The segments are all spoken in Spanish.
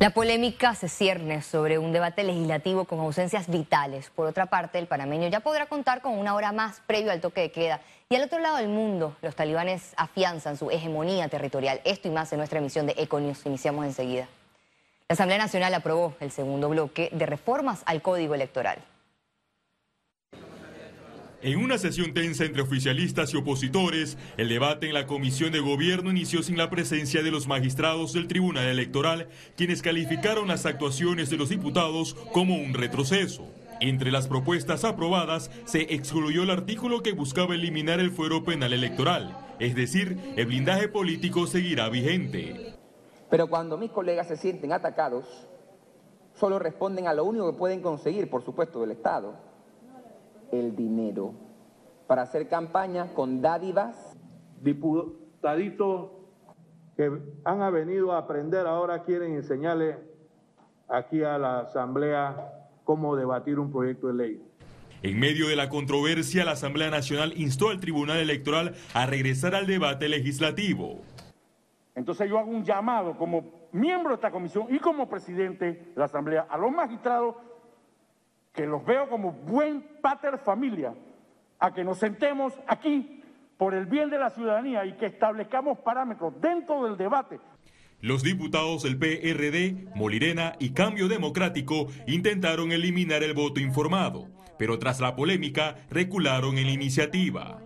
La polémica se cierne sobre un debate legislativo con ausencias vitales. Por otra parte, el panameño ya podrá contar con una hora más previo al toque de queda. Y al otro lado del mundo, los talibanes afianzan su hegemonía territorial. Esto y más en nuestra emisión de Econews. Iniciamos enseguida. La Asamblea Nacional aprobó el segundo bloque de reformas al Código Electoral. En una sesión tensa entre oficialistas y opositores, el debate en la Comisión de Gobierno inició sin la presencia de los magistrados del Tribunal Electoral, quienes calificaron las actuaciones de los diputados como un retroceso. Entre las propuestas aprobadas se excluyó el artículo que buscaba eliminar el fuero penal electoral, es decir, el blindaje político seguirá vigente. Pero cuando mis colegas se sienten atacados, solo responden a lo único que pueden conseguir, por supuesto, del Estado: el dinero, para hacer campaña con dádivas. Diputaditos que han venido a aprender ahora quieren enseñarle aquí a la Asamblea cómo debatir un proyecto de ley. En medio de la controversia, la Asamblea Nacional instó al Tribunal Electoral a regresar al debate legislativo. Entonces yo hago un llamado como miembro de esta comisión y como presidente de la Asamblea a los magistrados, que los veo como buen pater familia, a que nos sentemos aquí por el bien de la ciudadanía y que establezcamos parámetros dentro del debate. Los diputados del PRD, Molirena y Cambio Democrático intentaron eliminar el voto informado, pero tras la polémica recularon en la iniciativa.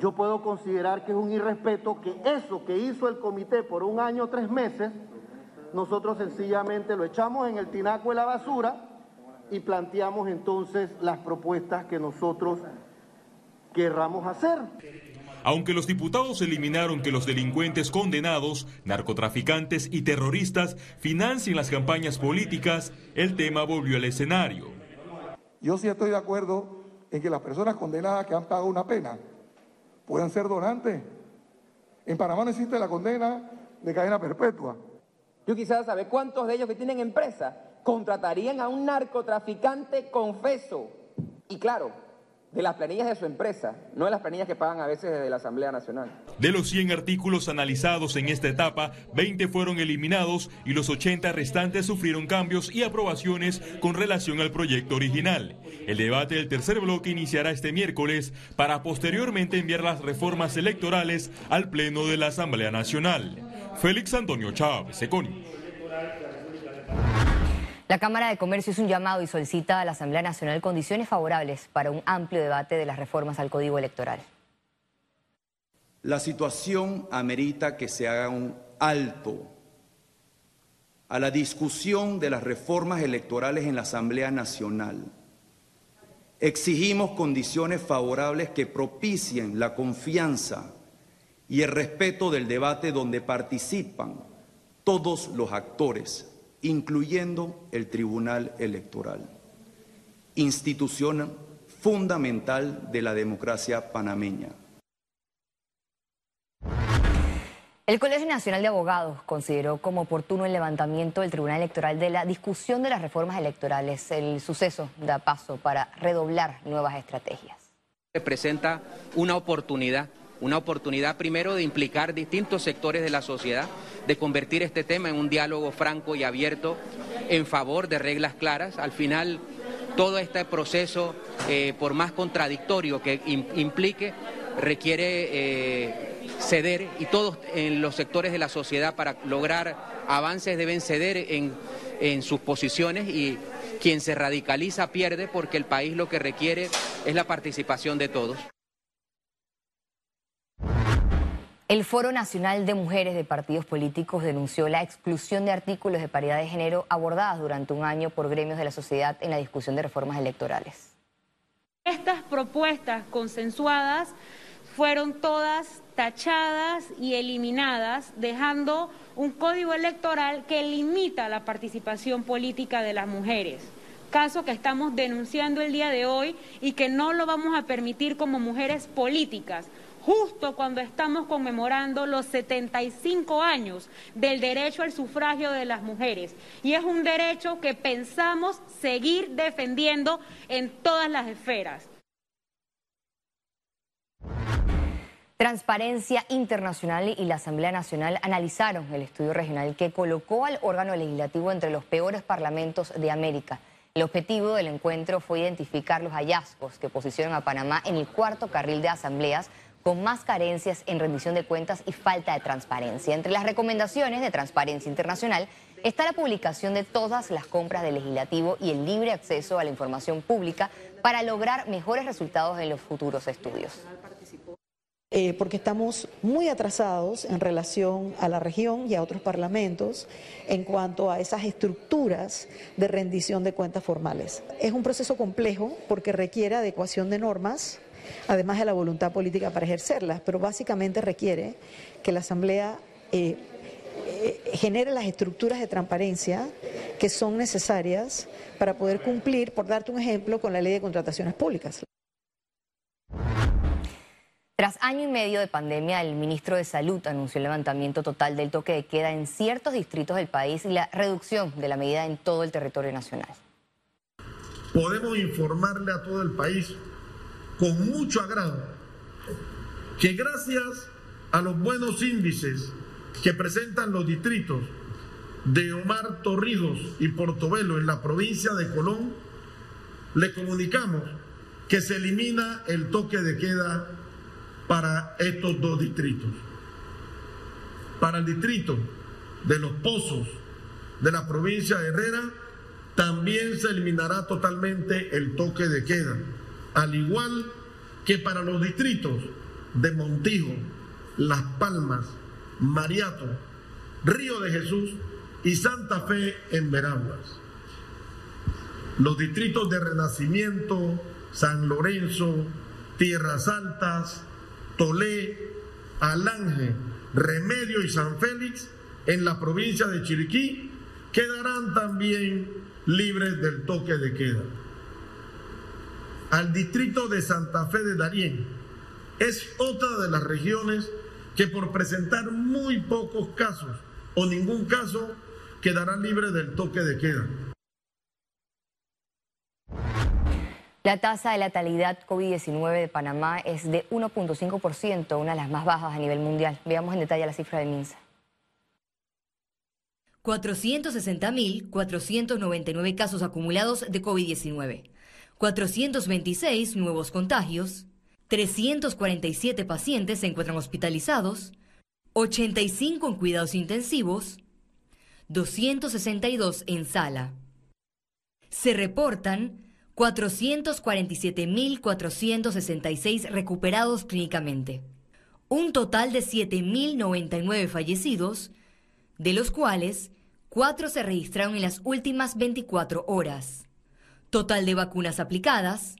Yo puedo considerar que es un irrespeto que eso que hizo el comité por 1 año 3 meses, nosotros sencillamente lo echamos en el tinaco de la basura y planteamos entonces las propuestas que nosotros querramos hacer. Aunque los diputados eliminaron que los delincuentes condenados, narcotraficantes y terroristas financien las campañas políticas, el tema volvió al escenario. Yo sí estoy de acuerdo en que las personas condenadas que han pagado una pena puedan ser donantes. En Panamá no existe la condena de cadena perpetua. Yo quisiera saber cuántos de ellos que tienen empresa contratarían a un narcotraficante confeso. Y claro, de las planillas de su empresa, no de las planillas que pagan a veces desde la Asamblea Nacional. De los 100 artículos analizados en esta etapa, 20 fueron eliminados y los 80 restantes sufrieron cambios y aprobaciones con relación al proyecto original. El debate del tercer bloque iniciará este miércoles para posteriormente enviar las reformas electorales al Pleno de la Asamblea Nacional. Félix Antonio Chávez, Econi. La Cámara de Comercio hizo un llamado y solicita a la Asamblea Nacional condiciones favorables para un amplio debate de las reformas al Código Electoral. La situación amerita que se haga un alto a la discusión de las reformas electorales en la Asamblea Nacional. Exigimos condiciones favorables que propicien la confianza y el respeto del debate donde participan todos los actores, incluyendo el Tribunal Electoral, institución fundamental de la democracia panameña. El Colegio Nacional de Abogados consideró como oportuno el levantamiento del Tribunal Electoral de la discusión de las reformas electorales. El suceso da paso para redoblar nuevas estrategias. Representa una oportunidad primero de implicar distintos sectores de la sociedad, de convertir este tema en un diálogo franco y abierto en favor de reglas claras. Al final, todo este proceso, por más contradictorio que implique, requiere ceder, y todos en los sectores de la sociedad para lograr avances deben ceder en sus posiciones, y quien se radicaliza pierde, porque el país lo que requiere es la participación de todos. El Foro Nacional de Mujeres de Partidos Políticos denunció la exclusión de artículos de paridad de género abordadas durante un año por gremios de la sociedad en la discusión de reformas electorales. Estas propuestas consensuadas fueron todas tachadas y eliminadas, dejando un código electoral que limita la participación política de las mujeres. Caso que estamos denunciando el día de hoy y que no lo vamos a permitir como mujeres políticas, justo cuando estamos conmemorando los 75 años del derecho al sufragio de las mujeres. Y es un derecho que pensamos seguir defendiendo en todas las esferas. Transparencia Internacional y la Asamblea Nacional analizaron el estudio regional que colocó al órgano legislativo entre los peores parlamentos de América. El objetivo del encuentro fue identificar los hallazgos que posicionan a Panamá en el cuarto carril de asambleas con más carencias en rendición de cuentas y falta de transparencia. Entre las recomendaciones de Transparencia Internacional está la publicación de todas las compras del legislativo y el libre acceso a la información pública para lograr mejores resultados en los futuros estudios. Porque estamos muy atrasados en relación a la región y a otros parlamentos en cuanto a esas estructuras de rendición de cuentas formales. Es un proceso complejo porque requiere adecuación de normas, además de la voluntad política para ejercerlas, pero básicamente requiere que la Asamblea genere las estructuras de transparencia que son necesarias para poder cumplir, por darte un ejemplo, con la Ley de Contrataciones Públicas. Tras año y medio de pandemia, el ministro de Salud anunció el levantamiento total del toque de queda en ciertos distritos del país y la reducción de la medida en todo el territorio nacional. Podemos informarle a todo el país con mucho agrado que gracias a los buenos índices que presentan los distritos de Omar, Torrijos y Portobelo en la provincia de Colón, le comunicamos que se elimina el toque de queda para estos dos distritos. Para el distrito de Los Pozos de la provincia de Herrera también se eliminará totalmente el toque de queda, al igual que para los distritos de Montijo, Las Palmas, Mariato, Río de Jesús y Santa Fe en Veraguas. Los distritos de Renacimiento, San Lorenzo, Tierras Altas, Tolé, Alange, Remedio y San Félix en la provincia de Chiriquí quedarán también libres del toque de queda. Al distrito de Santa Fe de Darién es otra de las regiones que por presentar muy pocos casos o ningún caso quedará libre del toque de queda. La tasa de letalidad COVID-19 de Panamá es de 1.5%, una de las más bajas a nivel mundial. Veamos en detalle la cifra de Minsa. 460.499 casos acumulados de COVID-19, 426 nuevos contagios, 347 pacientes se encuentran hospitalizados, 85 en cuidados intensivos, 262 en sala. Se reportan 447.466 recuperados clínicamente. Un total de 7.099 fallecidos, de los cuales 4 se registraron en las últimas 24 horas. Total de vacunas aplicadas,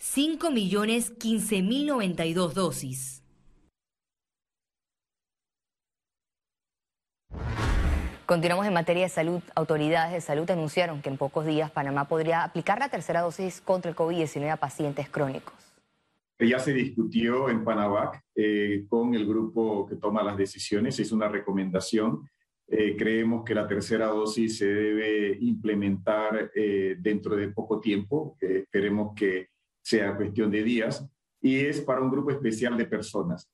5.015.092 dosis. Continuamos en materia de salud. Autoridades de salud anunciaron que en pocos días Panamá podría aplicar la tercera dosis contra el COVID-19 a pacientes crónicos. Ya se discutió en Panavac con el grupo que toma las decisiones, se hizo una recomendación. Creemos que la tercera dosis se debe implementar dentro de poco tiempo, esperemos que sea cuestión de días, y es para un grupo especial de personas.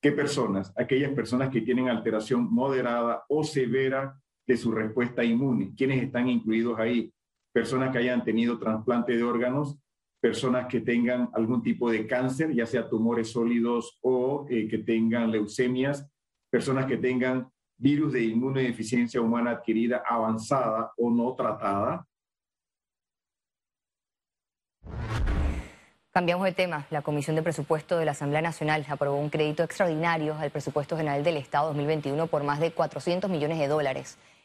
¿Qué personas? Aquellas personas que tienen alteración moderada o severa de su respuesta inmune. ¿Quiénes están incluidos ahí? Personas que hayan tenido trasplante de órganos, personas que tengan algún tipo de cáncer, ya sea tumores sólidos o que tengan leucemias, personas que tengan virus de inmunodeficiencia humana adquirida avanzada o no tratada. Cambiamos de tema. La Comisión de Presupuesto de la Asamblea Nacional aprobó un crédito extraordinario al Presupuesto General del Estado 2021 por más de $400 millones.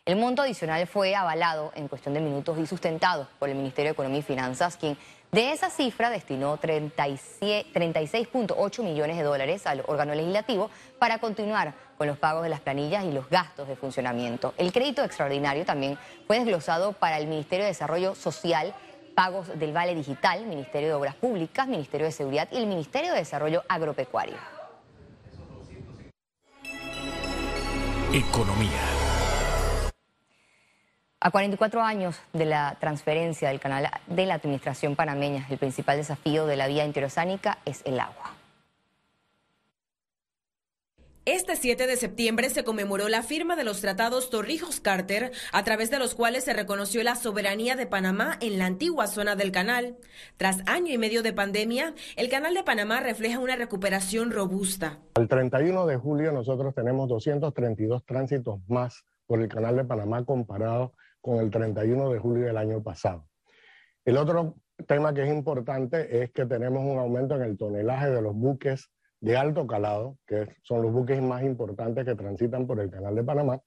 El monto adicional fue avalado en cuestión de minutos y sustentado por el Ministerio de Economía y Finanzas, quien de esa cifra destinó $36.8 millones al órgano legislativo para continuar con los pagos de las planillas y los gastos de funcionamiento. El crédito extraordinario también fue desglosado para el Ministerio de Desarrollo Social, pagos del Vale Digital, Ministerio de Obras Públicas, Ministerio de Seguridad y el Ministerio de Desarrollo Agropecuario. Economía. A 44 años de la transferencia del canal de la administración panameña, el principal desafío de la vía interoceánica es el agua. Este 7 de septiembre se conmemoró la firma de los tratados Torrijos-Carter, a través de los cuales se reconoció la soberanía de Panamá en la antigua zona del canal. Tras año y medio de pandemia, el Canal de Panamá refleja una recuperación robusta. Al 31 de julio nosotros tenemos 232 tránsitos más por el Canal de Panamá comparado con el 31 de julio del año pasado. El otro tema que es importante es que tenemos un aumento en el tonelaje de los buques de alto calado, que son los buques más importantes que transitan por el Canal de Panamá,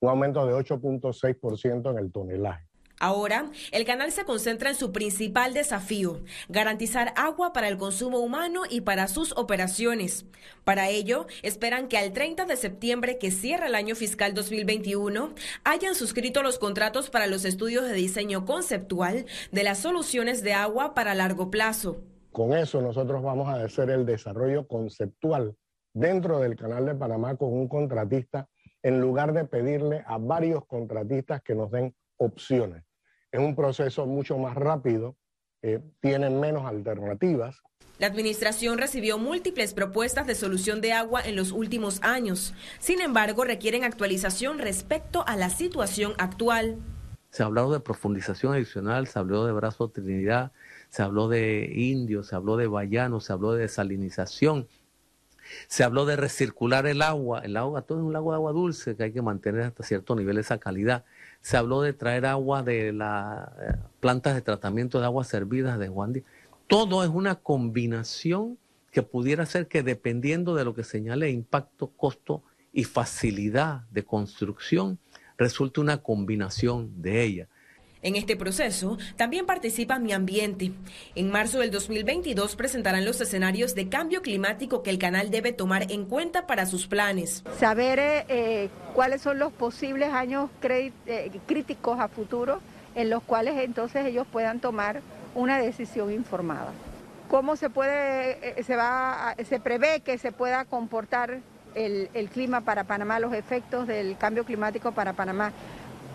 un aumento de 8.6% en el tonelaje. Ahora, el canal se concentra en su principal desafío, garantizar agua para el consumo humano y para sus operaciones. Para ello, esperan que al 30 de septiembre, que cierra el año fiscal 2021, hayan suscrito los contratos para los estudios de diseño conceptual de las soluciones de agua para largo plazo. Con eso nosotros vamos a hacer el desarrollo conceptual dentro del Canal de Panamá con un contratista, en lugar de pedirle a varios contratistas que nos den opciones. Es un proceso mucho más rápido, tienen menos alternativas. La administración recibió múltiples propuestas de solución de agua en los últimos años. Sin embargo, requieren actualización respecto a la situación actual. Se habló de profundización adicional, se habló de brazo Trinidad, se habló de indios, se habló de vallanos, se habló de desalinización, se habló de recircular el agua, todo es un lago de agua dulce que hay que mantener hasta cierto nivel esa calidad. Se habló de traer agua de las plantas de tratamiento de aguas servidas de Juan Díaz. Todo es una combinación que pudiera ser que, dependiendo de lo que señale impacto, costo y facilidad de construcción, resulta una combinación de ellas. En este proceso también participa Mi Ambiente. En marzo del 2022 presentarán los escenarios de cambio climático que el canal debe tomar en cuenta para sus planes. Saber cuáles son los posibles años críticos a futuro, en los cuales entonces ellos puedan tomar una decisión informada. ¿Cómo se prevé que se pueda comportar el clima para Panamá, los efectos del cambio climático para Panamá?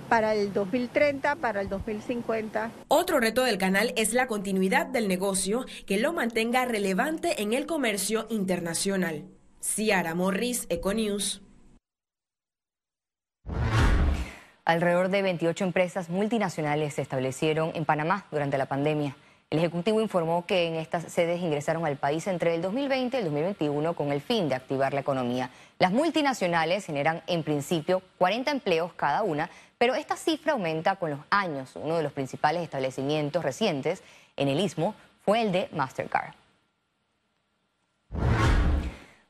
Para el 2030, para el 2050. Otro reto del canal es la continuidad del negocio, que lo mantenga relevante en el comercio internacional. Ciara Morris, Econews. Alrededor de 28 empresas multinacionales se establecieron en Panamá durante la pandemia. El Ejecutivo informó que en estas sedes ingresaron al país entre el 2020 y el 2021 con el fin de activar la economía. Las multinacionales generan en principio 40 empleos cada una, pero esta cifra aumenta con los años. Uno de los principales establecimientos recientes en el Istmo fue el de Mastercard.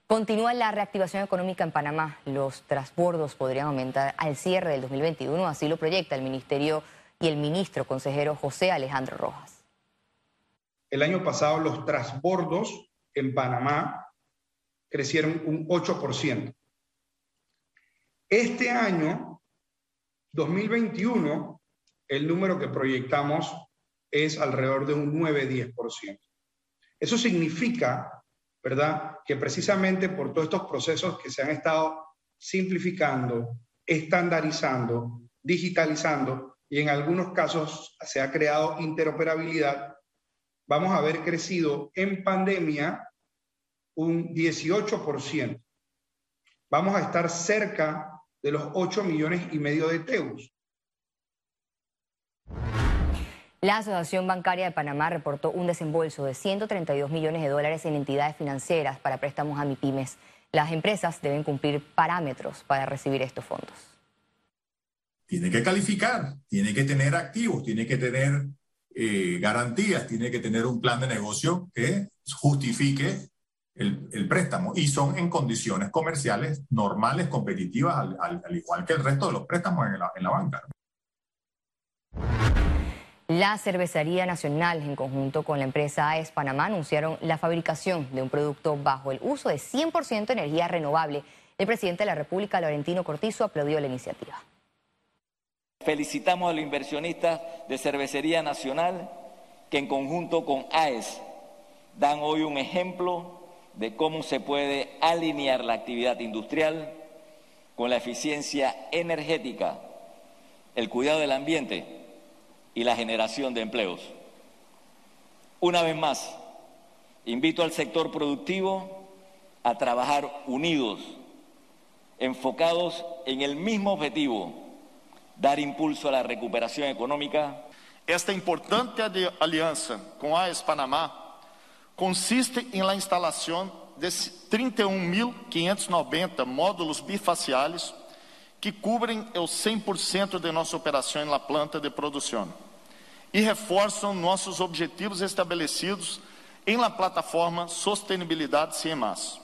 Continúa la reactivación económica en Panamá. Los transbordos podrían aumentar al cierre del 2021, así lo proyecta el Ministerio y el ministro consejero José Alejandro Rojas. El año pasado los transbordos en Panamá crecieron un 8%. Este año 2021, el número que proyectamos es alrededor de un 9-10%. Eso significa, ¿verdad?, que precisamente por todos estos procesos que se han estado simplificando, estandarizando, digitalizando, y en algunos casos se ha creado interoperabilidad, vamos a haber crecido en pandemia un 18%. Vamos a estar cerca de los 8,5 millones de teus. La Asociación Bancaria de Panamá reportó un desembolso de $132 millones en entidades financieras para préstamos a MIPYMES. Las empresas deben cumplir parámetros para recibir estos fondos. Tiene que calificar, tiene que tener activos, tiene que tener garantías, tiene que tener un plan de negocio que justifique el préstamo, y son en condiciones comerciales normales, competitivas, al igual que el resto de los préstamos en la banca. La Cervecería Nacional, en conjunto con la empresa AES Panamá, anunciaron la fabricación de un producto bajo el uso de 100% energía renovable. El presidente de la República, Laurentino Cortizo, aplaudió la iniciativa. Felicitamos a los inversionistas de Cervecería Nacional, que en conjunto con AES dan hoy un ejemplo de cómo se puede alinear la actividad industrial con la eficiencia energética, el cuidado del ambiente y la generación de empleos. Una vez más, invito al sector productivo a trabajar unidos, enfocados en el mismo objetivo, dar impulso a la recuperación económica. Esta importante alianza con AES Panamá consiste en la instalación de 31.590 módulos bifaciales que cubren el 100% de nuestra operación en la planta de producción y reforzan nuestros objetivos establecidos en la plataforma Sostenibilidad CEMAS.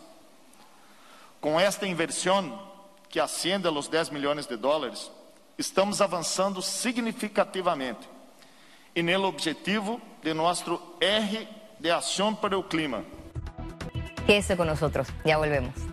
Con esta inversión, que asciende a los $10 millones, estamos avanzando significativamente en el objetivo de nuestro R de acción para el clima. Quédese con nosotros, ya volvemos.